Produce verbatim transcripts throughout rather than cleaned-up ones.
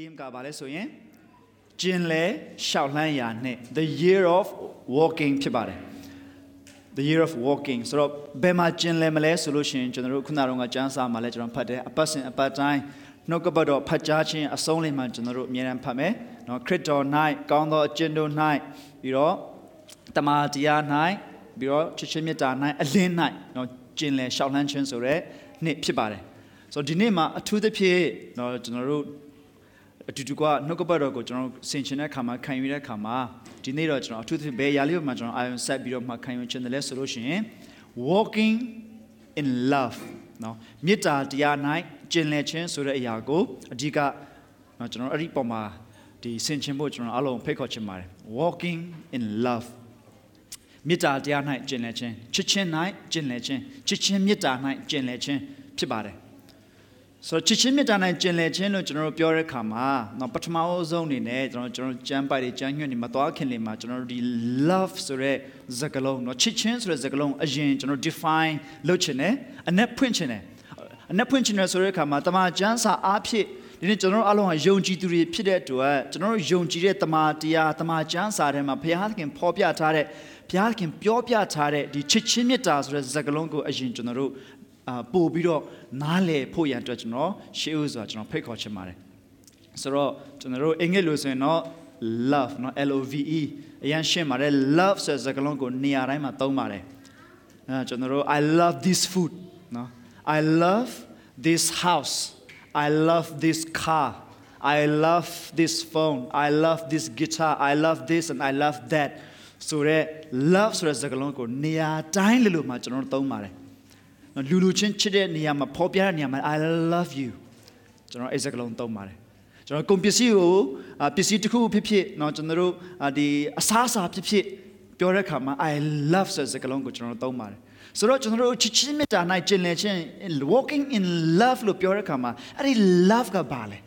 The year of walking. The year of walking. So, Bema Jinle Malay solution, General Kunaronga Jansa Malajan Pade, a person a part time, Nokabado, Pajachin, a solely man, General Miran Pame, no Crito night, Gondo, Jendo night, Biro, Tamadia night, Biro, Chichimita night, a lean night, no Jinle, Shaolanchin, so re, Nip Pibare. So, Dinema, to the P, no General Tutuka, Nokabado, General Sinchina Kama, Kaimira Kama. Walking in love. No, Mita Dia night, Jin Lechin, Sura Iago, Diga, General Ripoma, the Sinchimbo, General Alon Pecochimare. Walking in love. Mita Dia night, Jin Lechin, Chichin night, Jin Lechin, Chichin Mita night, Jin Lechin, Pibare. So Chichin Mita night, Jin Lechin, no General Pure Kama, no Patmao Zoni, General Jambai, the Januan, Matakin Lima, General the Love Sore Zagalon, no Chichin Sore Zagalon, Ajin, General Define Luchene, and that Punchine. And that Punchine Sore Kama, Tama Jansa Api, the General Alon, Jonji to repeat it to her, General Jonji, Tamatia, Tama Jansa, and Piakin Popia Tare, Piakin Piopia Tare, the Chichin Mita Sore Zagalongo, Ajin, General. Bobiro, Nale, Poyan Jacno, she was a John Pecochemare. So, General Engelus, no love, no L O V E. Yan Shemare, love says Zagalongo, Niarema Tomare. General, I love this food. No, I love this house. I love this car. I love this phone. I love this guitar. I love this and I love that. So, love says Zagalongo, Nia, tiny little Major Tomare. Lulu Chin Chide, Niama Popia, Niama, I love you. General Ezaglon Tomare. General Compisio, a Pisitu Pipi, not General, the Asasa Pipi, Piorecama, I love Sazagalongo, General Tomare. So, General Chichimita, night generation, walking in love, Lupiorecama, and he loved Gabale.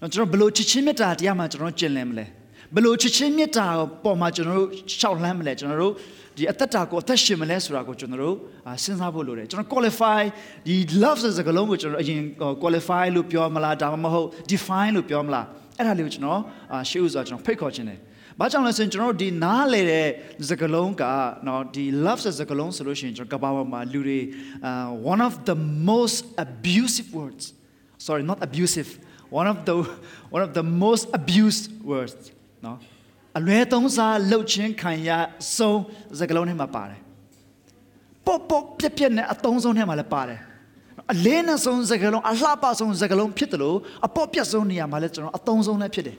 Not General Below Chichimita, Yama, General Chilemle. Below Chichimita, Poma, General Shaulamle, General. The attata ko tashimales ra ko chunro sinsa pho lo de chun qualify the love as a language chun qualify lu pyo mla da ma ho define lu pyo mla ai da le chun she us chun phait kho chin de ba chang le sin chun di na le de zakalong ka no the love as a zakalong solution chun ka ba ma lu de one of the most abusive words sorry not abusive one of the one of the most abused words no Alwetongsa Lochin Kanya so Zagalon him a pare. Popo Pipian at Tonson him a pare. A lena son Zagalon, a lapas on Zagalon Pitalo, a popiasonia maletron, a Tonson a pity.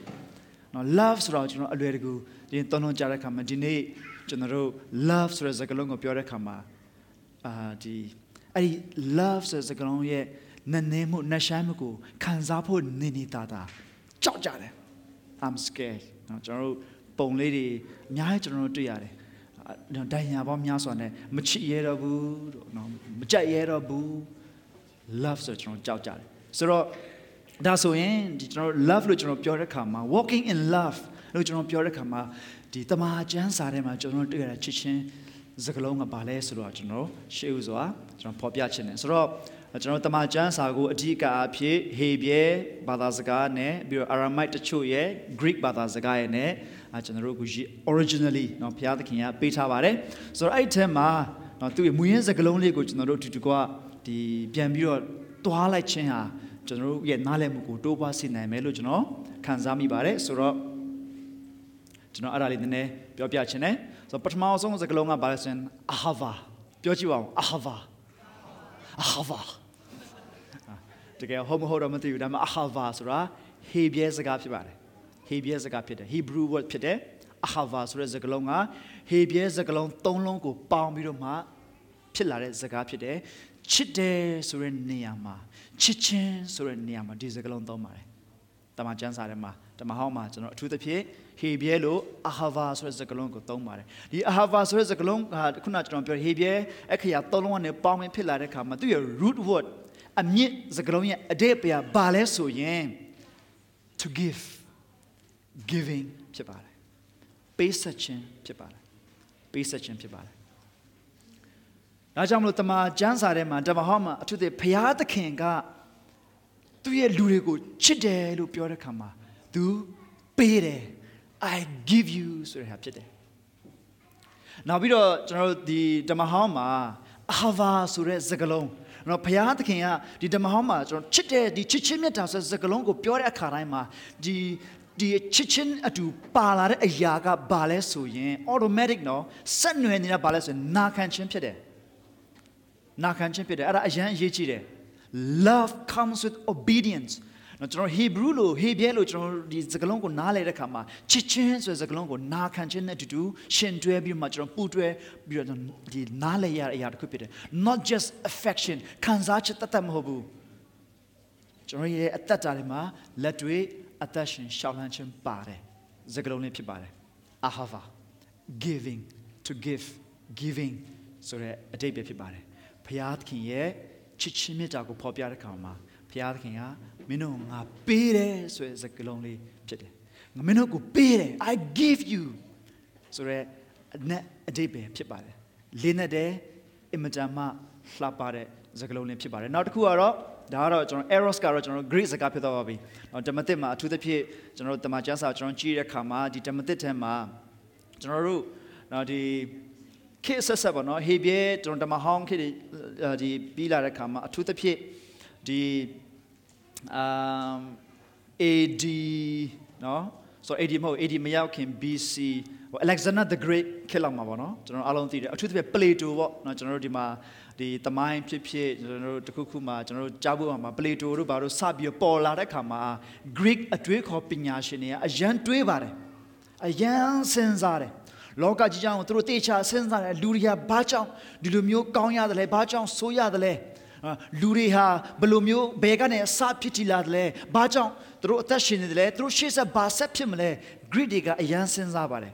No loves Roger Alwego, the Intono Jaracama, Dine, General, loves Rezagalon of Yoracama. Ah, the I loves Rezagalon ye, Nanemo Nashamuku, Kanzapo Nini Tata. Chojare. I'm scared. General Bone Lady, Nya General Diade, Diana Bomyasone, Machiera Boo, Majayera Boo, love search on Jaujade. So that's the end, love Luton of Piorecama, walking in love, Luton of Piorecama, the Tama Jansarema, General Diade Chichin, Zagalonga Ballet, Sura General, Sheuzwa, John Popiachin. So General Tama Jansago, Adika, Pie, Hebie, Badazaga, Ne, Bio Aramite Chuye, Greek Badazaga, Ne, a General Guji originally, no Piatakia, Beta Vare. So I tell ma, not to a Muyens Zagalonli, go General Tutua, the Biambio, Tuala Chenha, General Yenale Mukutoba, Sinamelo, General, Kanzami Bare, Sura, General Araline, Biopiacene. So Patmao songs the Galonga Barasin, Ahava, Biochiwa, Ahava. Ahava. To get home, hold on to you. Ahava, he bears a gap. He bears a gap. Hebrew word pide, Ahava, so the Galonga, he bears a galon, Tonlong, go palm, Miroma, Pilare, Zagapide, Chide, Sureniama, Chichin, Sureniama, Dizagalon Domare, Tamajan Sarema, Tamahoma, to the pier, he bearlo, Ahava, so the Galongo Domare. The Ahava, so the Galonga, could not jump your Hebea, Ekaya, Tolon, a palm and Pilare come, do your root word. Amid the Galonia, Adepia, Balesu yam. To give. Giving Pibale. Pesachin Pibale. Pesachin Pibale. Najamutama, Jansarema, Damahama, to the Piata Kinga. I give you. Now we are the Damahama, Ahava Sure Zagalong. No Payatakia, the Damahama, Chite, the Chichimitas Zagalongo, Pure Akaraima, the the Chichin atu Palar Ayaga Balesu, automatic no, Sanu and Bales and Nakan Chimpede. Nakan Chimpede, Ara Ajan Yichide. Love comes with obedience. Natural Hebrew, Hebrew, the Zagalongo Nale Kama, Chichens, the Zagalongo Nakanchen to do, Shentue, Bimatron, Putue, the Nale Yar Cupid. Not just affection, Kansacha Tatamhobu. Joy at Tatarima, Latue, Attashin, Shalanchen Pare, Zagalone Pibare, Ahava, giving, to give, giving, so a day Pibare. Piatkin ye, Chichimitago Popiar Kama, Piatkinia. Mino nga pere so is a lonely pete. Mino go pere, I give you. So re ne debe pipare. Lina de imadama flapare zagalone pipare. Not kuaro, daro general eros caro general Greece a capitabi. Now Damatema to the pi general Damajasa general Gia Kama, the Damatetema general now the kiss a sabano, he be general Damahong the Bilara Kama to the pi the Um, A D, no, so A D mo, A D Mayao can B C. Alexander the Great killed him, no. General Alon Theory. Actually, we play to what, no. General di ma, di Tamai Pipie, General Takuku ma, General Jabu ma, play to ru baru Sabio Paula re kama. Greek atwe ko pinyashine, ayan twe bare, ayan senzare. Loka jijang tro techa senzare, luria bachang, dilumio kaunya dale bachang soya dale. Luriha, Belumio, Begane, Sapitiladle, Bajan, through Tashinle, through Shisa Basepimle, Gridiga, Yansen Zabare.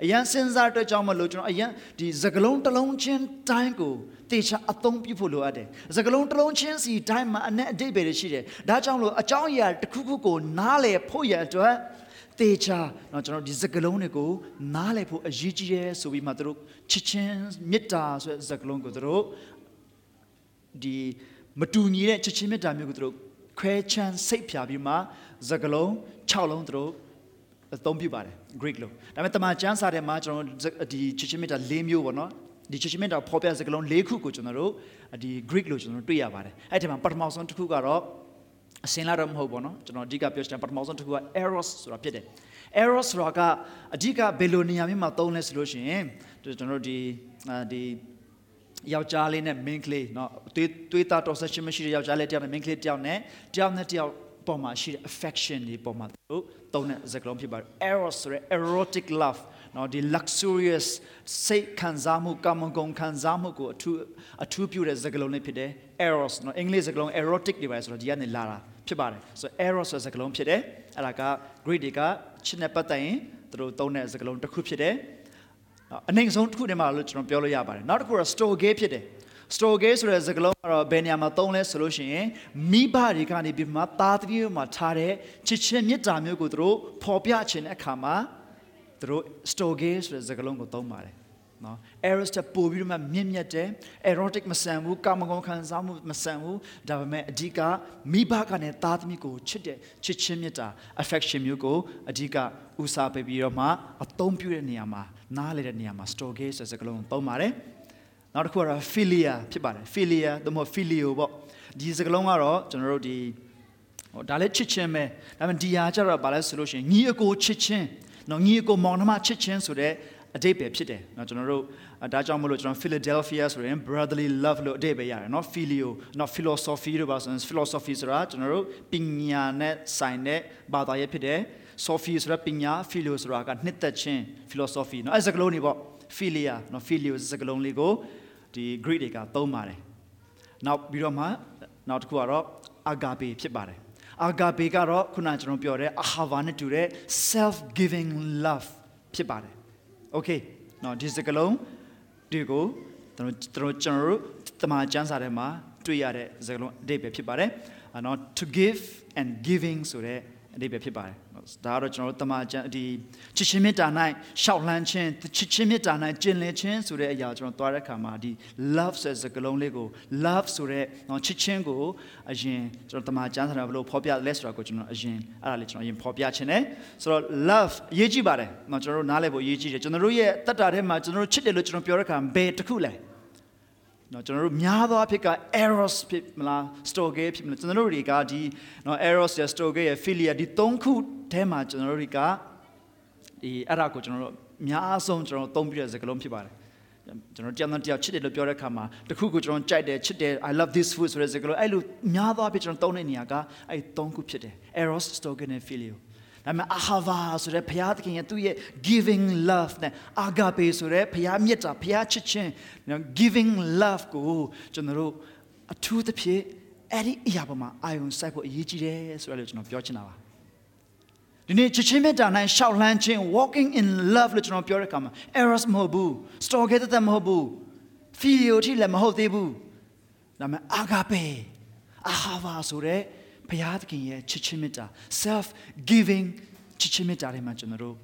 Yansen Zarta Jamalutron, Ayan, the Zagalon Talonchen Tango, Teacher Atom Pipulu Ade. Zagalon Talonchen, see time and debate she. Dajamlo, Ajaya, the Kukuko, Nale, Poya to her. Teacher, not the Zagalonico, Nale po Ajiji, so we madruk, Chichens, Mitas, Zagalongo. The Matunye Chichimita Mugro, Quechan, Sapia Bima, Zagalon, Chalon Dro, Tombibare, Greek Low. Namatamajans are a march on the Chichimita Lemu or not, the Chichimita Popia Zagalon Leku General, the Greek Low General Triabare. Item Parmazon to Kugaro, Sinaram Hobono, General Diga Piostan Parmazon to Kuga Eros Rapide. Eros Raga, Diga Bellonia Matones Lucian, the General the Yao Charlie and Minkley, no, Twitter or such a machine, Yao Charlie and Minkley down there, down at your Poma, she affectionately Poma, Tone Zaglompi, but eros, erotic love, no, the luxurious, say Kanzamu, Kamongon, Kanzamu, two, a two pure Zaglonipide, eros, no, English Zaglon, erotic device, or Diana Lara, Pibare. So eros was Zaglompide, Alaka, Gridica, Chinepatain, through Tone Zaglon to Cupide. And then some two them are looking on Piolo Yabar. Not for a store gate today. Store gates were as a glow or Benyamatone solution. Me body can be matatu, matare, chichenitamio go through, popiachin a kama through store gates with the Galongo Tomare. No, Arista Pobima Mimiate, erotic Masamu, Kamagon Kansamu, Masamu, Davame Adika, Mibaka and Tatmiko, Chite, Chichimita, Affection Mugo, Adika, Usape Birama, Atompure Niama, Nale Niama, Storgaze as a Galon Tomare, not Kura Filia, Pibare, Filia, the more Filio, these Galongaro, General D. Dale Chicheme, Naman Diajara Balas solution, Niago Chichin, no Niago Monoma Chichin, so there. A day be pite, not general, a Dajamolo, Philadelphia, so brotherly love, lo de bear, not filio, not philosophy, philosophies are general, pignane, sine, badaya pide, sophies rapina, filios raga, netta chain, philosophy, no as a glony walk, filia, no filios is a glonly go, the Greedica, Tomare. Now, Biroma, not Kuaro, agape pibare. Agape garo, Kunatron Piore, Ahavane Ture, self giving love pibare. Okay, now this is the Galon, Dugo, the general, the Majans Arema, Tuyare, Zaglon, Debe Pibare, and not to give and giving, so a little bit by started or the margin the Chichimita night, Shoutland Chin, the Chichimita night, Jin Lechin, Sure Yajron Torakama, the love says the Golongo, love Sure, no Chichingo, Ajin, Jotamajan, Ravlo, Popia, Lesra, Cochino, Ajin, Alachon, in Popiacine. So love Yejibare, Major Nalebo Yeji, General Tatar, Major Chitiluchon Puricam, Bay to Kule. No, general Miado Pica, Eros Pimla, Stoge, Pimla, Generalica, the no Eros, the Stoge, Filia, the Tonku, Tema, Generalica, the Araco General Miason, General Tombia, the Colompibar. General Gianantia Chile, the Puracama, the Cucujon Chide, Chide, I love this food, so as a girl, I look Miado Pitron Toniaga, I Tonku Chide, Eros, Stogen, and Filio. I'm ahava, so the Piatkin, and two giving love, agape, so the Piamita, Piachin, giving love, go, General, a two the Pie, Eddie Yabama, I own Cycle Yijis, religion of Yorchinawa. The Nichimita and I shout lanchin, walking in love, religion of Yoricama, Eros Mobu, Storgate the Mobu, Filio Chilemaho debu, Nam agape, ahava, so the Payatkin, Chichimita, self giving Chichimita, General,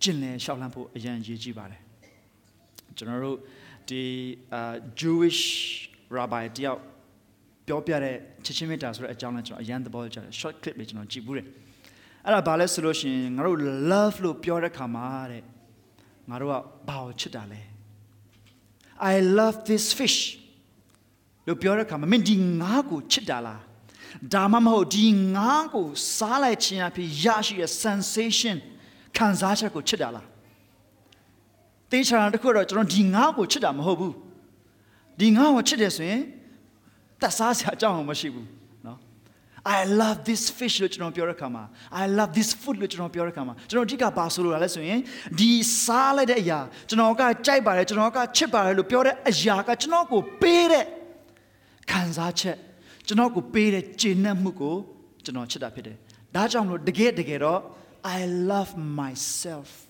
Jinle, Shalampo, Ayan Yijibare. General, the Jewish rabbi, Diao, Piopiare, Chichimitas, were a challenge, Ayan the Bolger, short clip, which no Jibure. Arabale solution, Naro, love, lo, Piora Kamare, Marua, Bao Chitale. I love this fish. Lo Piora Kamar, Mindingago, Chitala. Damamo dingago salai chinapi yashi a sensation kanzacha go chidala. They shall record dingago chidam hobu. Dingago chides, eh? Tasasa jamashibu. No. I love this fish which no puricama. I love this food which no puricama. Genotica basulu, let's say, di salad a ya, Genoca chibare, Genoca chibare, Lupiore, a yaka, Genoco, pere kanzache. I love myself.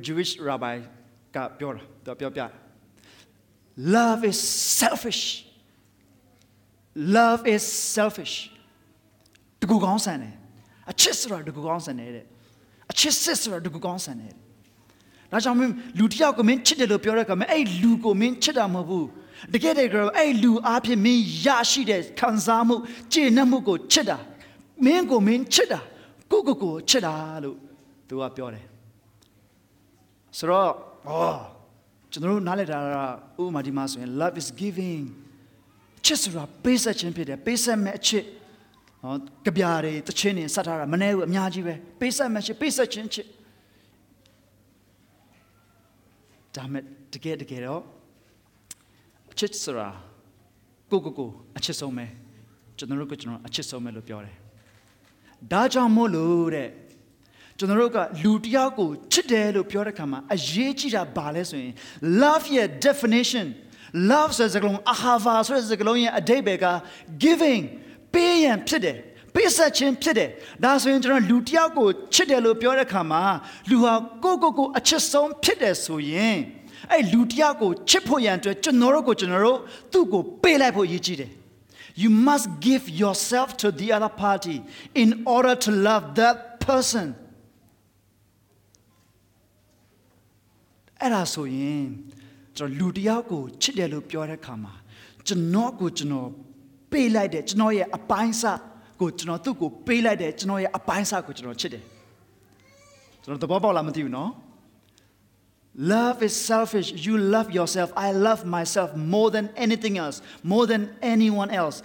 Jewish rabbi got pure, the pure. Love is selfish. Love is selfish. The Gugansane. A chisra, the Gugansane. A chisra, the Gugansane. Najamin, Lutiago min chidelo puricum, a lugo min chidamabu. The gate girl, a lu api min yashide, kanzamu, chinamugo, chida. Mingo min chida. Gugugo, chida, lu, do a pure. So, oh, General Naleda, oh, Madimas, when love is giving, Chesura, Pesa Chimpede, Pesa Matchit, Gabiari, Tachini, Satara, Manew, Miajiwe, Pesa Matchit, Pesa Chinchit. Damn it, to get the ghetto. Chitsura, Gugugu, Achesome, General Kuchino, Achesome Lupiore. Daja Molure. General Lutiago, Chidelo Puricama, a Jechida Baleswin. Love your definition. Love says the Glon Ahava, says the Glonia, a debega, giving, pay and pide, pay such and pide. That's when General Lutiago, Chidelo Puricama, Lua Gogo, a chesson pide, so yen. A Lutiago, Chipoyan to a Chinorogo General, to go pay lapo yijide. You must give yourself to the other party in order to love that person. Era so yin, the Ludiago, Chidelu Puricama, Janogo Jano, pay like that, Janoya, a pinesa, go to not to go pay like that, Janoya, a pinesa, go to no chide. So the Baba Lamadu, no? Love is selfish. You love yourself. I love myself more than anything else, more than anyone else.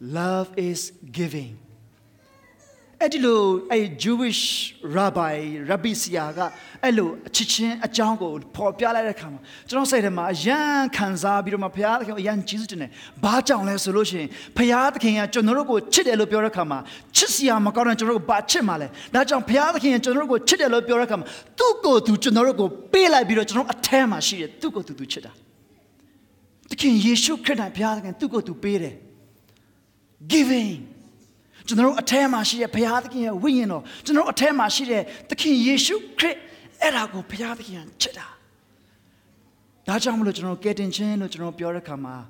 Love is giving. Edilo a Jewish rabbi rabbi siaga elo chichin achang go por pya lai de kha ma chino sai de ma yan khan sa bi lo ma phaya takin yan jesus tin ne ba chang lai so lo shin phaya takin ya chino ro go chit de lo pyo de kha ma chit sia ma kaw na chino ro ba chit ma lai da chang phaya takin ya chino ro go chit de lo pyo de kha ma tu ko tu chino ro go pe lai bi lo chino a tha ma shi de tu ko tu tu chit da takin yeshu khrit na phaya takin tu ko tu pe de giving. General Atema, she a Piataki, a winner. General Atema, she the king Yeshu, Crit, Erago, Piataki, and Chida. Dajamolo general getting chain, general Pioracama.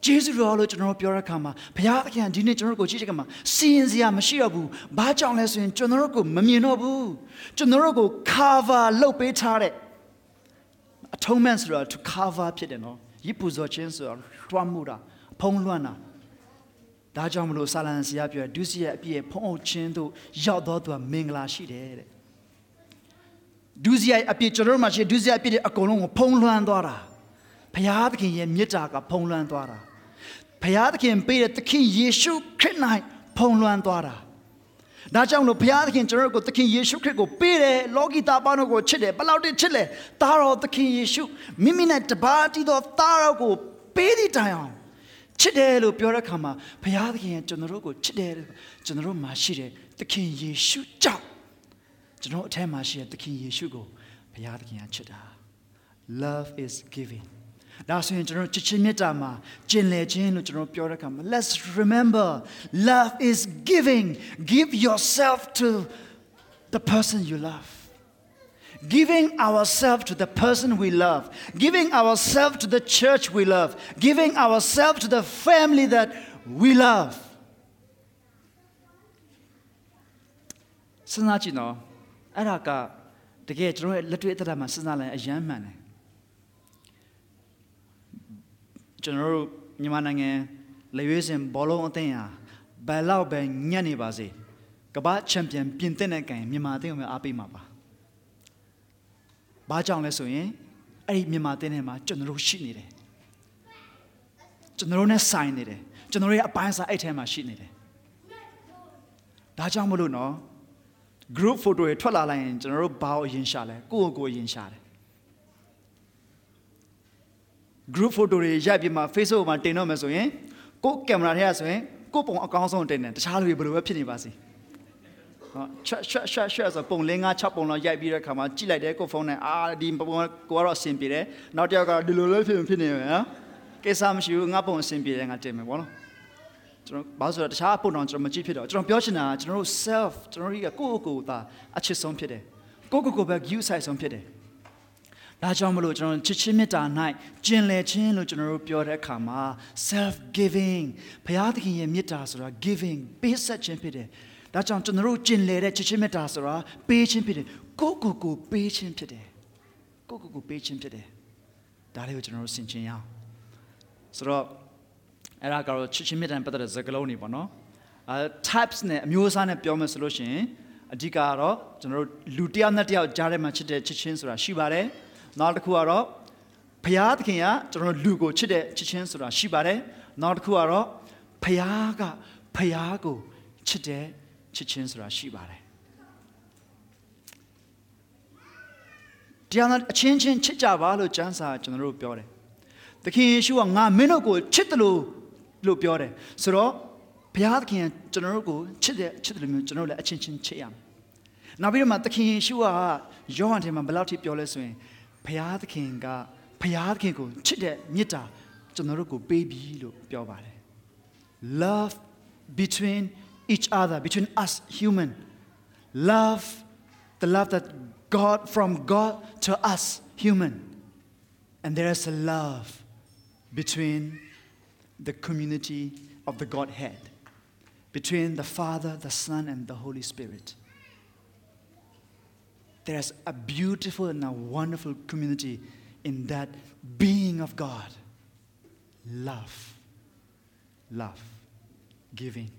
Jesus, general Pioracama, Piataki, and Dinner General Gojigama. Sinzia Mashiabu, Bajang lesson, General Maminobu, General Kava Lope Tare. Atonements to Kava Pideno, Yipuzo Chainsaw, Tuamura, Pongluana. Dajamlo Salans Yapia, Dusia, Pia, Pong Chindo, Yadot, Mingla, she did. Dusia, a picture, much Dusia, Pia, a colon, Ponglandora. Payadkin, Yetaka, Ponglandora. Payadkin, Pia, the king Yeshu, Kidnai, Ponglandora. Dajamlo Piadkin, Jerko, the king Yeshu, Kiko, Pire, Logita, Banogo, Chile, Balauti, Chile, Taro, the king Yeshu, Miminet, the party of Tarago, Piri Dion. Chidelo Pura Kama, Payaki and General Chidel, General Mashire, the King Yeshu Jump. General Tamashi, the King Yeshugo, Payaki and Chida. Love is giving. That's in General Chichimitama, Jinle Jin, General Pura Kama. Let's remember, love is giving. Give yourself to the person you love. Giving ourselves to the person we love, giving ourselves to the church we love, giving ourselves to the family that we love. Sanachi no, Araka, the gate road, Latuitama, Sanala, a young man. General Nimanange, Lewis and Bologna, Balao Ben Yanibazi, Gabat champion Pinteneke, Mimatim, Abimapa. Bajang le so yin, ai Myanmar ne ma general shi ni de. General ne sign ni de. General ye apain sa ai the ma shi ni de. Da jang mo lo no. Group photo ye thwat la lai yin general ba o yin sha le, ko ko yin sha le. Group photo ye yap bi ma Facebook ma tin no ma so yin, ko camera the ya so yin, ko pong akaung song tin ne, ta cha lo ye bo lo ba phit ni ba si. Shut, shut, shut, shut, a pong linga, chop on a yabira, come out, chill like echo phone, and ah, dim guaro simpire, not your little pinna, eh? Some shoe up on simpire and I tell me one. Bowser, sharp on Tromachipito, Trompiocina, General Self, Troria, Coco, a chis on pity. Coco go back, you size on pity. Dajamolo, John Chichimita, night, Jinle, Chin, General Piore, Kama, self giving, Payaki and Mitas are giving, be such in pity. That's on General Jin Lady Chichimitasara, page him today. Go, go, go, page him today. Go, go, go, page him today. That is General Sinchian. So, I got a Chichimit and Peter Zagaloni, but no. A types name, Musan and Pyoma solution, a Dicaro, General Ludianatia, Jaremachide, Chichinsura, Shibare, Nalkuaro, Piatkia, General Lugo Chide, Chichinsura, Shibare, Nalkuaro, Piaga, Piago, Chide. Chichinsura Shibare. Diana Chinchin Chichavalu Jansa General Piore. The King Shua Minogo Chitalu Lupiore. So Piatkin General Chid Chitlim General Chinchin Chiam. Nabirma the King Shua Johan him and Belati Piole swing. Piatkin Ga Piatkingo Chide Nita General Baby Lupiore. Love between each other, between us human. Love, the love that God, from God to us human. And there is a love between the community of the Godhead, between the Father, the Son, and the Holy Spirit. There is a beautiful and a wonderful community in that being of God. Love, love, giving.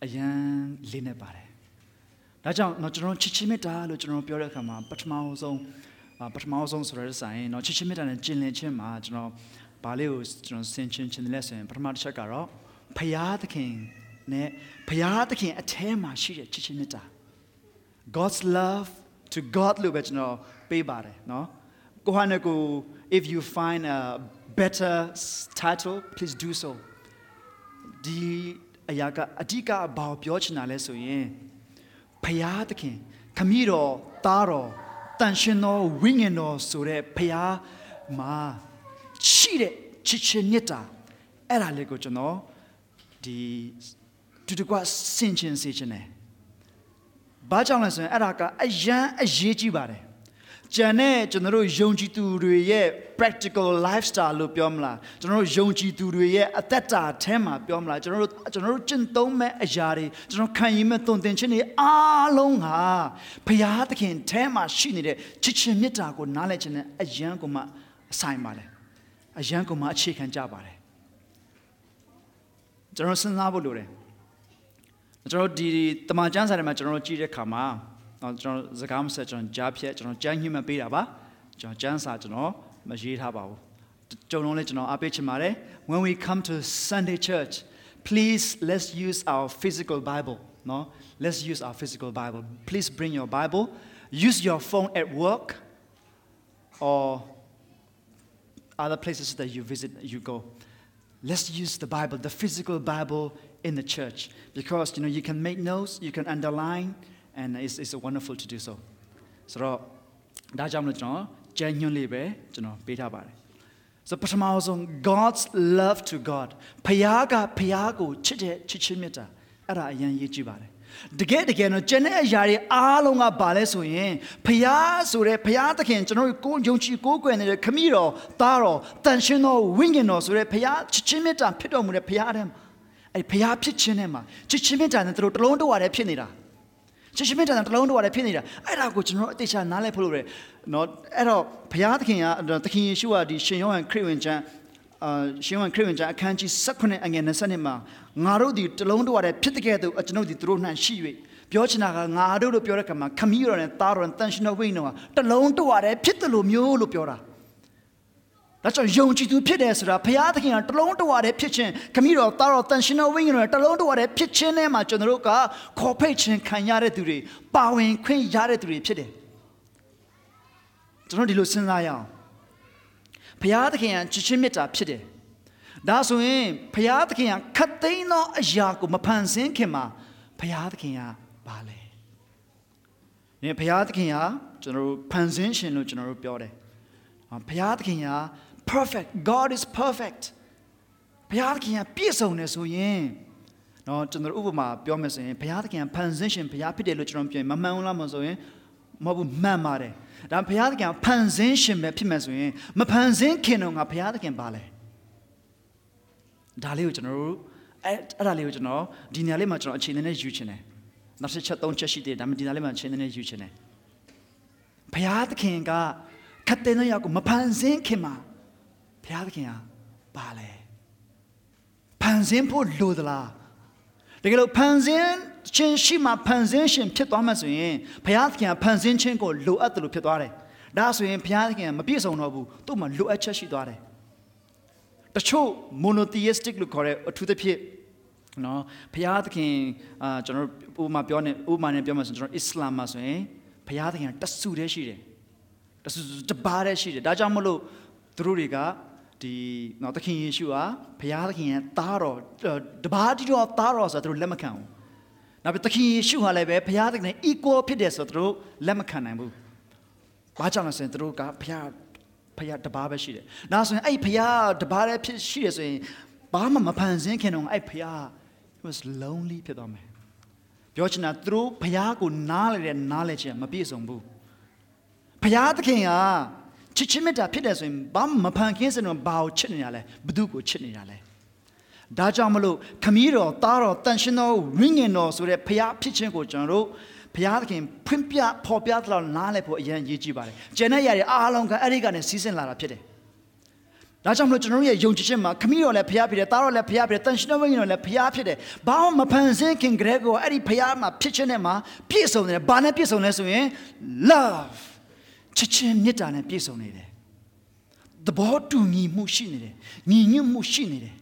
Ayan Linebare. God's love to God, if you find a better title, please do so. Ayaka adika about Biochina leso ye. Payatkin, Camiro, Taro, Tanshino, Wingeno, Sure, Paya, Ma, Chile, Chichinita, Era Legochano, the Tutuqua Sinchin Sichene. Bajalas and Araka, a Jan, a Jijibare. Janet, General Jonji Turuye, practical lifestyle, Lupiomla, General Jonji Turuye, Ateta, Tema, Piomla, General Chintome, Ajari, General Kaimeton, Denchini, Alonga, Payatakin, Tema, Shinide, Chichinita, good knowledge, and a Jankoma, Saimale, a Jankoma, Chick and Jabare. General Sanabodure, General Di, Tamajans, and General Jide Kama. John Zakam said on Japia, John Janhima Biraba, John Jansatano, Majid Habao. John Olejano Abechimare, when we come to Sunday church, please let's use our physical Bible. No, let's use our physical Bible. Please bring your Bible. Use your phone at work or other places that you visit, you go. Let's use the Bible, the physical Bible in the church. Because you know you can make notes, you can underline. And it's, it's wonderful to do so. So, that's why I'm genuinely be, you know, be about it. So, first of all, God's love to God. Payaga, payago, chite, chichimita, era yan yijibare. The gate again, a genet yari, alonga balesuin, payasure, payatakin, general go, yonchi gogo, and the Camilo, Taro, Tanshino, Winginos, or a payat, chichimita, pitom with a payadem, a payat chichinema, chichimita, and through Toronto or a pinida. That's why Yonchi do pides, Payakin, Talon to what a pitching, Camilo, Taro, Tanshino, Winger, Talon to what a pitching, Machonoka, Corpachin, Kanyareturi, Bowing, Queen Yareturi, Pide. Don't listen, Lion. Payakin, Chichimita, Pide. That's when Payakin, Catino, Ajaco, Mapansin, Kema, Payakin, Bale. In Payakin, General Pansin, General Biore. Payatkinya, perfect. God is perfect. Payatkinya, peacefulness. No, General Ubuma, Biomes, Payatkin, Pansition, Payapide, Lutrumpian, Mamma, Mabu Mamare. Then Payatkin, Pansition, Pimas, Mapansin, Kinong, a Payatkin Ballet. Dalu General, Adalu General, Dinalima, Chin and Juchene. Not such a don't chashi did, I'm Dinalima, Chin and Juchene. Payatkin got. Katena Yaku Mapanzin Kima Piakia Bale Panzin Port Ludla. The little Panzin Chin Shima Panzin Pitamasin, Piakia Panzin Chinko, Lu at the Lupitare. That's when Piakia Mabiso Nobu, Toma Lu at Chashidare. The show monotheistic look correct to the pit. No, Piakin, uh, General Uma Bione, Uman and Biomas, Islam, eh? Piakia, Tasude. That's the bad shit. Dajamolo, Truriga, the not the King Yeshua, Payaki and Taro, the body of Taros are through Lemacan. Now, the King Yeshua, Payakin, equal pides are through Lemacan. Bajana sent through Payat, Payat the barber shit. Now, I payat the barber shit is a Bama Panzin canon, I payat. He was lonely pedome. Piocina through Payaku knowledge and knowledge and Mabizombu. Payatkin, Chichimita Pidas in Bam Mapankins and Bao Chinale, Buduko Chinale. Dajamalo, Camilo, Taro, Tanshino, Winginos, with a Payat Pichinko General, Payatkin, Primpia, Popiatla, Nalepo, Yan Yijibari, Jenayari, Alonga, Arigan, and Season Lara Pide. That's why we are young children. Come here, let play, play, taro, let play, play. Tension, no one, let play, play. Bow, my pencil, can grab go. Every play, my pitching, my piece on it. Banana piece on it. So love, children, need to have piece on it. The board to me, machine it. Ni new machine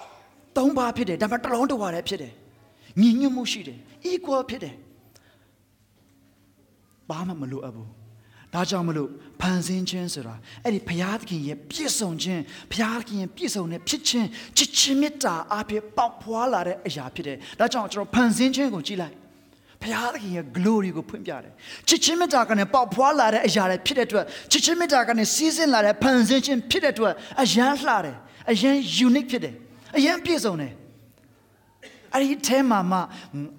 it. Don't buy it. Don't buy the water it. Ni new machine it. Equal it. Bow, my malu abu. That's why we are pansin chensura. Every payat can ye pison chen, payat can ye pison ne pitchen, chichimita api papualare ajapide. That's why we are pansin chen go chila. Payat can ye glory go pumpiare. Chichimita can ye papualare ajare pidetua. Chichimita can ye season lare pansin chen pidetua. Ajan lare, ajan unique pide, ajan pisone. Every time mama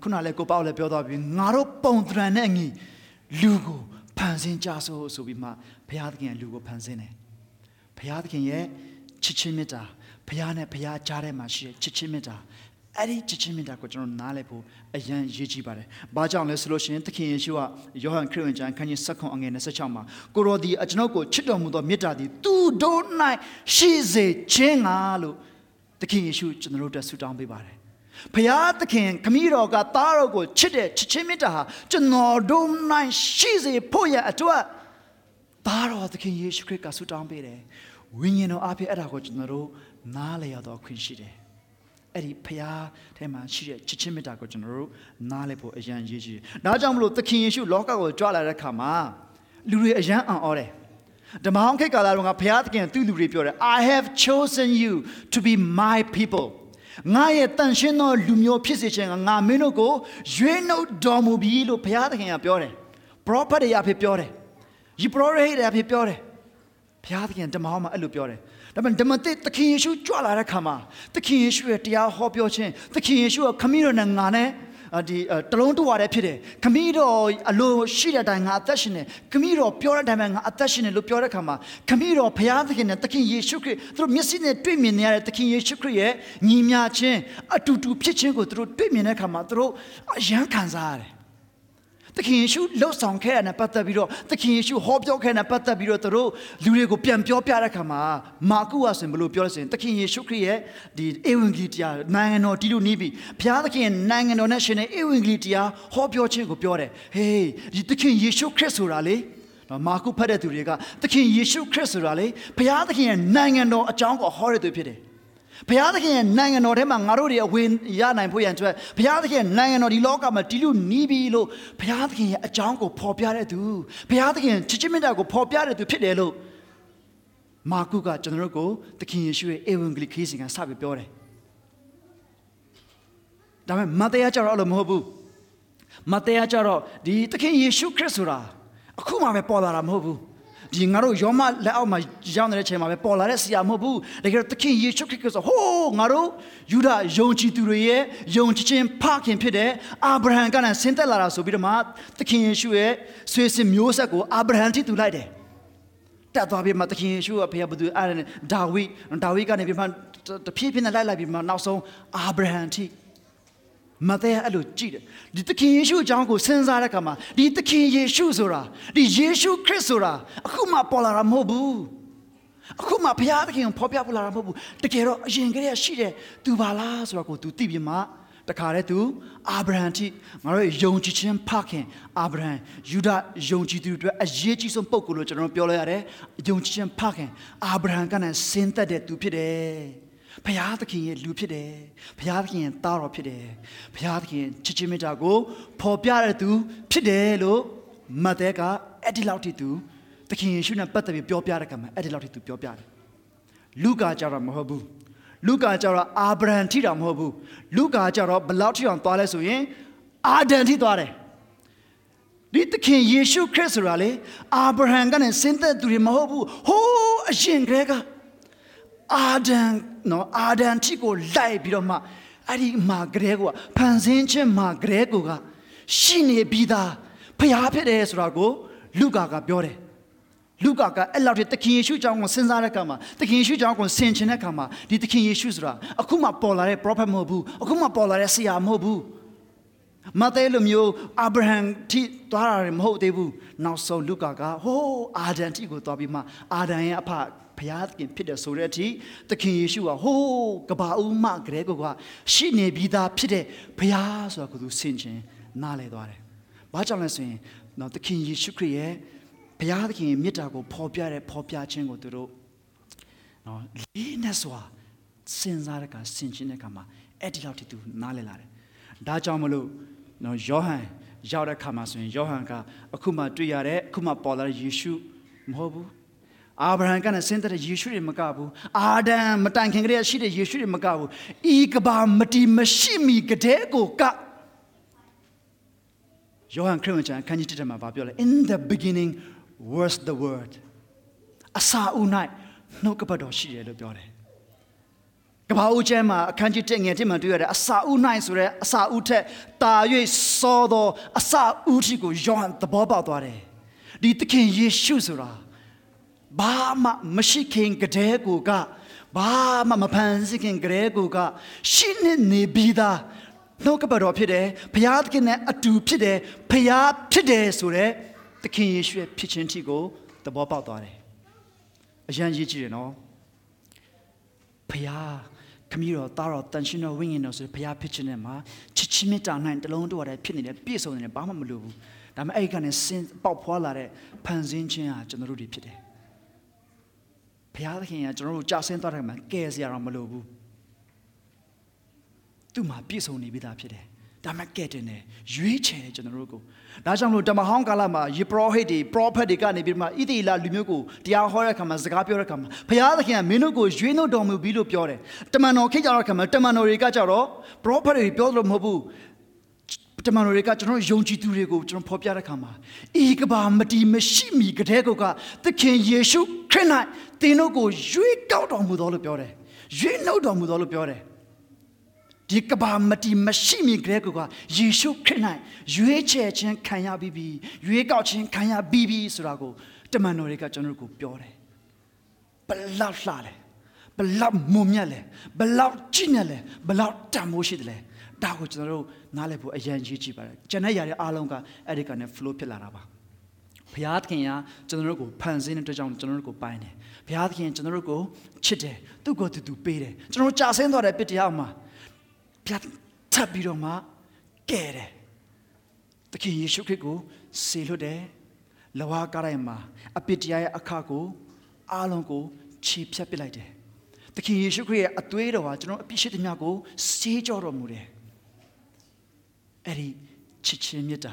kunale go paule pioda bi ngaro pontranengi lugo. Pansin jaso so be ma payadkin lugo pansine. Payadkin ye chichimita, payane paya jare machi, chichimita. Eddie chichimita coton nalepo, a yan yijibare. Bajan les lotion, taking Yeshua, Johan Krivenjan, can you suck on again as a chama? Goro di Ajnoko, Chidomudo Mitadi, two don't night, she's a chengalu. The king issue, General Sudan Bibare. Payat the king, Camilo got Tarago, Chide, Chichimita, General Dom Nine, she's a poya at what? Taro the king is quick as Sudan Bede. Wingino Api Adago General, Nalea do Queen Shide. Eddie Paya, Tema, Shide, Chichimita General, Nalepo, Ajan Gigi. Najamlo the king issue, Loka or Jala Kama, Louis Ajan and Ore. The Monkey Galarunga Payat can do the report. I have chosen you to be my people. Nay, attention no lumio position, and Naminogo, you know, Domobilo Piatin apure. Property apipure. You prorate apipure. Piatin, the Mahama alupure. The Mandamate, the king issue, Jola Kama. The king issue at Tia Hopioche. The king issue of Camino Nangane, the Toronto Warapide. Camino, Alo, Shida Danga Attachine. Camino, Pura Damang Attachine, Lupura Kama. Camino, Piatin, and the king Yeshukri, through missing a twin minute at the king Yeshukri, Nimia Chen, a two two pitching go through twin minute Kama through a young Kanzare. The king issue lost on care and a patabiro. The king issue hope dog and a patabiro through Lurigo Piampio Piaracama, Makuas and Blue Piosin. The king issue create the Ewangitia, Nang or Didu Nibi, Piarakin, Nang and Onation, Ewangitia, Hope your Chingo Piore. Hey, the king issue Cresurale, Maku Padeturiga, the king issue Cresurale, Piarakin, Nang and no a junk or horrid pity. Piarkin, Nang and Orema, Narodia win Yana Puyan to Piarkin, Nang and Oriloka, Matilu, Nibilo, Piarkin, a jungle, Popiare do, Piarkin, Chichimida go Popiare to Pidelo. Makuga, General Go, the king issue, evenly kissing and Sabibore. Dame Matea Jaro Mobu Matea Jaro, the king issue Cresura, Akuma Polara Mobu. The Naro Yoma, let out my genre chamber, Polaresia Mobu, they get the king, you shook because, oh, Naro, Yuda, Yonchi Durie, Yonchin, Park in Pide, Abraham Gana, Santa Lara, so be the mat, the king issue, Swiss in Musago, Abraham to light it. That will be my king issue, appear to Alan Dawi, and Dawi can be the people in the light like now so Abraham T. Matea alu jid. Did the king issue Jango Senzarakama? Did the king Yeshuzura? Did Yeshu Chrisura? Akuma Polara Mobu. Akuma Piakin, Popia Polara Mobu. The Kero Jingrea Shide, Duvalas Rako, Tibima, the Karetu, Abrahanti, Maria Yonchin Pakin, Abraham, Judah Yonchitu, as Jechi some Pocolo, General Piolare, Yonchin Pakin, Abraham Gana Senta de Tupide. Payatkin lupide, Payatkin taro pide, Payatkin chichimidago, Popiaratu, Pidelo, Matega, Edilautitu, the king shouldn't better be Popiaracam, Edilautitu Popiar. Luca Jara Mohobu, Luca Jara Abrahantida Mohobu, Luca Jara Belauti on Palasuin, Adentitore. Did the king Yeshu Cresurale, Abraham Gan and Senta to him Mohobu, ho, a shin Gregor. Adan no Adan Tigo Lai Biroma Ari Magregua Pansinche Magreguga Shine Bida Payapes Rago Lugaga Biore Lugaga allowed the king issue Jango Senzarakama, the king issue Jango Senchenakama, did the king issues ra Akuma Polare proper Mobu, Akuma Polare Sia Mobu Mate Lumio, Abraham T. Tarim Ho Debu, now so Lukaga, ho, Adantigo Tabima, Adan Park, Payatkin, Peter Soreti, the King Yeshua, ho, Gabau Mark Gregoga, she ne be that Pide, Payas or Kudu Sinjin, Nale Dore. Bajalassin, not the King Yeshu Cree, Payatkin, Mitago, Popia, Popia Chengo Duro. No, Linaswa, Sinzaraka, Sinjinakama, Etiatu, Nalelare. Dajamalu, no Johan, Jara Kamasun, Johanka, Akuma Duyare, Kuma Polar Yishu, Mhobu. Abraham can send that Yishu in Makabu. Adam, Matan can read she the Yishu in Makabu. Ikaba, Mati, Mashimi, Kadeko, Ka. Johan Krimajan, can you tell my Babula? In the beginning was the word. Asa unai, no Kapadoshi, the Biore. Kabaujema, can't you take him and do it? Asa unai, Asa ute, Taye sodo, Asa utigo, John, the Boba Dore. Did the king Yeshuzura? Bama, Mashikin, Gadeguga, Bama, Mapansikin, Greguga, Shin Nibida, no Kabadopide, Payatkin, a two pide, Payat Pide, Sure, the king Yeshu, Pitchin Tigo, the Boba Dore. A young Yijino Pia. Camilo, Taro, Tanchino, Winging, or Pia Pichinema, Chichimita, nine, the long door at Pinny, a piece on the Bamalu, Dam Agan is sent Popolare, Panzinchia, General Pide. Pia King, General Jacinto, and Gazia Ramalobu. Do my piece only without Pide. Damagetine, Juiche, General Go. Najam Damahong Kalama, Yiprohedi, proper de Ganibima, Idi la Lumugo, Diahorakam, Zagapiorakam, Payalakia, Minugo, Juino Domubilo Piore, Tamano Kijarakam, Tamano Rigajaro, proper Piotro Mobu, Tamano Rigajaro, Jonji Durigo, John Popiarakama, Igaba, Mati, Meshimi, Gategoga, the King Yeshu, Krenai, Dinogo, Juit out on with all the Piore, Juino Dom with all the Piore. Dikaba Mati Mashimi Gregoga, Yeshu Krenai, Yue Chechin Kanya Bibi, Yue Gauchin Kanya Bibi Surago, Tamanorica General Piore. Beloved Lale, beloved Mumiale, beloved Chinale, beloved Tamoshidle, Dago General Nalebu Ayan Gichibar, Janaya Alonga, Erika and Flopilaraba. Piatkinia, General Panzin to John General Pine, Piatkin General Chite, to go to Dupere, General Chasendo at Pitiama. Tabiroma, get it. The king Yeshukigo, Silude, Lawa Garema, Apitia Akago, Alongo, cheap sapilite. The king Yeshukri, a duedo, I do not appreciate Nago, Sage or Mure. Eddie Chichimita.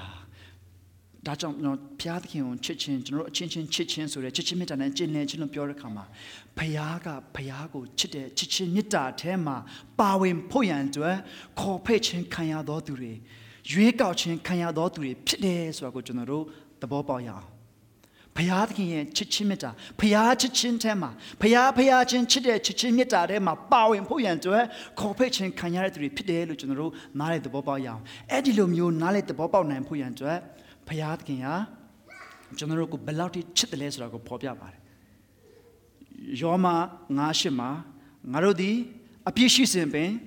Dajam not Piatkin, Chichin, Chinchin, Chichin, so the Chichimita and Chinachin of Yorkama. Payaga, Payago, Chite, Chichinita, Tema, Bawin Poyandre, Corpachin Kaya Doturi, Yuegauchin Kaya Doturi, Pide, Swago General, the Bobaya. Payatkin, Chichimita, Payachin Tema, Paya Payachin Chite, Chichinita, Tema, Bawin Poyandre, Corpachin Kaya Dri, Pide, General, Nale the Bobaya. Edilum, you Nale the Boba Nam Poyandre. Payatkinya, General Belati Chitles Rago Popia. Yoma, Nashima, Narodi, Apishi Simpe,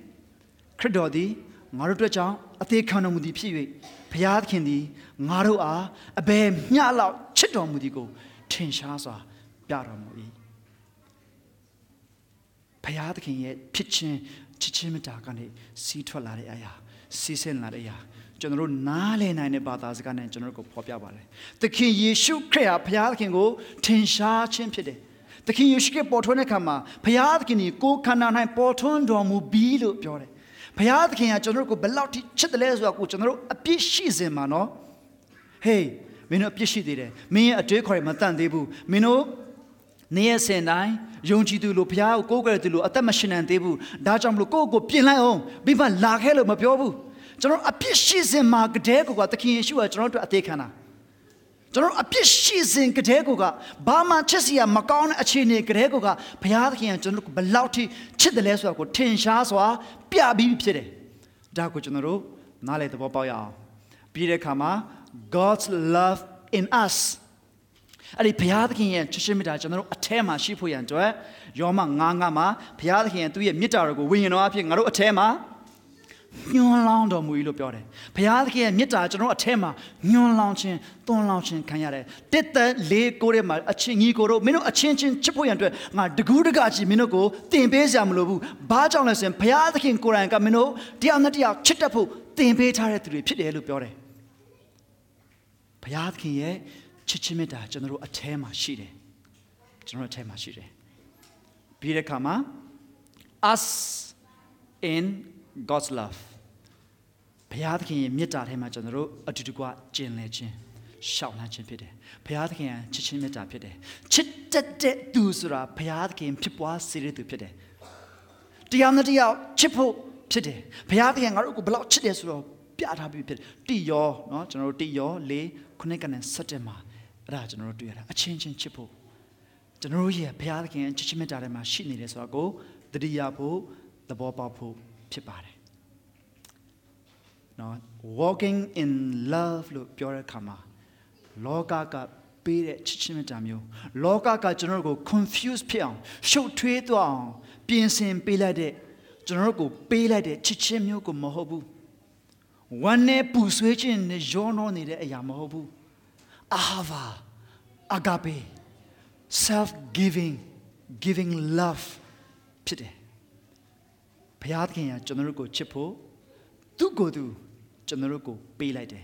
Credodi, Marutraja, Atekanamudi Piwi, Payatkindi, Narua, Abe, Nyala, Chitomudigo, Tinshasa, Yaramudi. Payatkin, Pitchin, Chichimitakani, Sitwa Laria, Sisen Laria. General Nale Nine Batazgan and General Popiabale. The king Yeshu Crea, Payatkin go, Tinsha Chimpide. The king Yeshu Portonacama, Payatkin, go Canaan Porton, Domubilo Piore. Payatkin, a general Belati Chetleswa, General Apishizemano. Hey, Mino Pishide, me a decoy Matan debu, Mino Near Senai, Yonji du Lupia, Goga du Atamashin and debu, Dajam Lukogo, Pilaon, Biba Lahelo Mapiobu. General Apishis in Magdegoga, the king Yeshua, General Atekana. General Apishis in Gadegoga, Bama Chesia, Magon Achini, Gregoga, Payaki and General Belauti, Chidaleswa, Tin Shaswa, Pia Bipide. Dago General, Nale the Bobaya. Pide Kama, God's love in us. Ali Payaki and Chishimita, General Atema, Shipu and Joe, Yoma Nangama, Payaki and Tui Mitarago, Winging Aping, Atema. Nyon Land or Muilo Piore. Pialki and Mita, General Atema, Nyon Launching, Don Launching, Canyare. Did the late Gorema, a Chinigoro, Mino, a change in Chipoyante, my Dugudagachi, Minogo, Timbezam Lobu, Bajalas and Pialki and Koranka Mino, Dianatia, Chitapu, Timbetare three, Pitelu Piore. Pialki, Chichimita, General Atema Shide, General Atema Shide. Peter Kama, us in God's love. Payadkin mita hema general atudugwa jin legend. Shout legend pide. Payadkin chichin mita pide. Chitete duzura payadkin tipwa siri to pide. Dianadia chipo pide. Payadkin are block chitesro. Piadabi pide. Dio, no, general Dio, lay, Kunekan and Satema. Rajanro duera. A change in chipo. General here, Payadkin and Chichimita and Machine is or go. The Diapo, the Bobapo. No, walking in love, look, pure karma. Loga ka pere chichimetamu. Loga ka general go confused pion. Show tree to on. Piensin pelade. General go pelade chichemu go mohobu. One ne puswechin ne jono ne de yamohobu. Ahava. Agape. Self giving. Giving love. Pite. Payadkin, General Go Chipo, do go do, General Go Be Lady,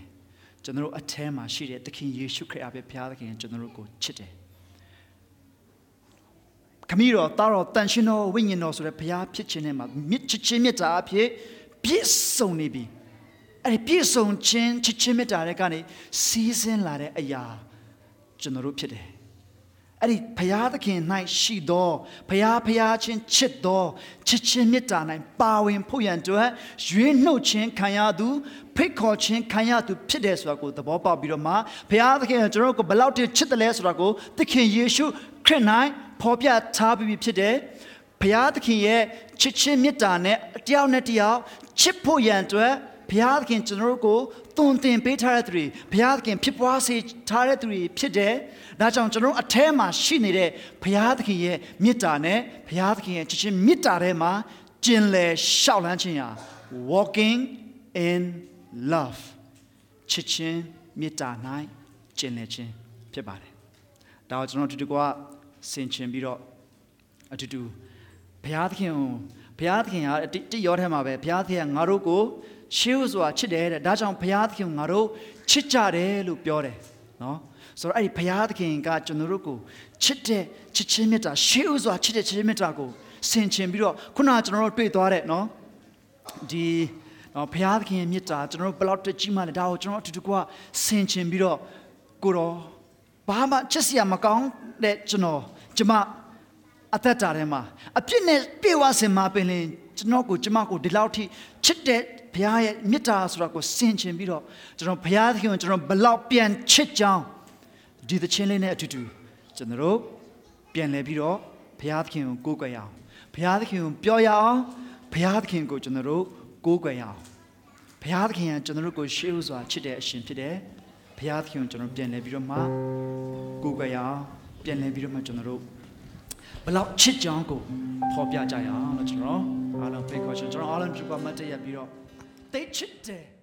General Atema, she did the King Yeshu create a Payadkin, General Go Chite. Camilo, Taro, Tanshino, Winginos, Repia, Pichinema, Michimita, Pie, Pisonibi, and a Pison Chin, Chichimita, Regani, season Lade, a ya, General Pite. Ari Payadakin night she door, Paya Payachin chit door, Chichin mitan and bowing puyan to her, Juin no chin, Kanya do, Pico chin, Kanya to Pides Rago, the Boba Biroma, Payadakin, Jeroko, Belauti, Chitales Rago, the King Yeshu, Krenai, Popia Tabi Pide, Payadakin ye, Chichin mitane, Dianetia, Chipuyan to her, Payadakin Jeroko, Don't think pay territory, Payadakin, Pipwasi territory, Pide. National Atema, Shinide, Payadki, Mitane, Payadki, Chichin Mitarema, Jinle, Shaolanchina, walking in love. Chichin Mitanai, Jinlechin, Pibare. Now it's not to go out, Sinchin Biro, to do Payadkin, Payadkin, Diorema, Payadki, and Naruko, Shields were chide, Dajan Payadkin, Naru, Chichare, Lupiore. No? So I Payadkin got Jonuruku, Chite, Chichimita, Shiuzo, Chite Chimitago, Saint Chimbiro, Kuna General Pitore, no? The Payadkin Mita, General Blotta Chima, Dow, General Tutua, Saint Chimbiro, Guro, Bahama, Chesia Macon, let Jono, Jama, Atatarema, a pinnet, Piwasima, Pelin, Janoku, Jamaco, Delauti, Chite, Payat, Mitas, Rako, Saint Chimbiro, General Payadkin, General Belopian, Chitjan. Do the chain to do. General, Pian Lebiro, Payadkin, Gogaya, Payadkin, Pioya, Payadkin, Go General, Gogaya, Payadkin, General Go Shields or Chide Shin Pide, Payadkin, General Pian Lebiroma, Gogaya, Pian Lebiroma General. Below Chijango, Popia Jaya, General, Alan Pico, General, Alan Juba Matea Biro. They chit there.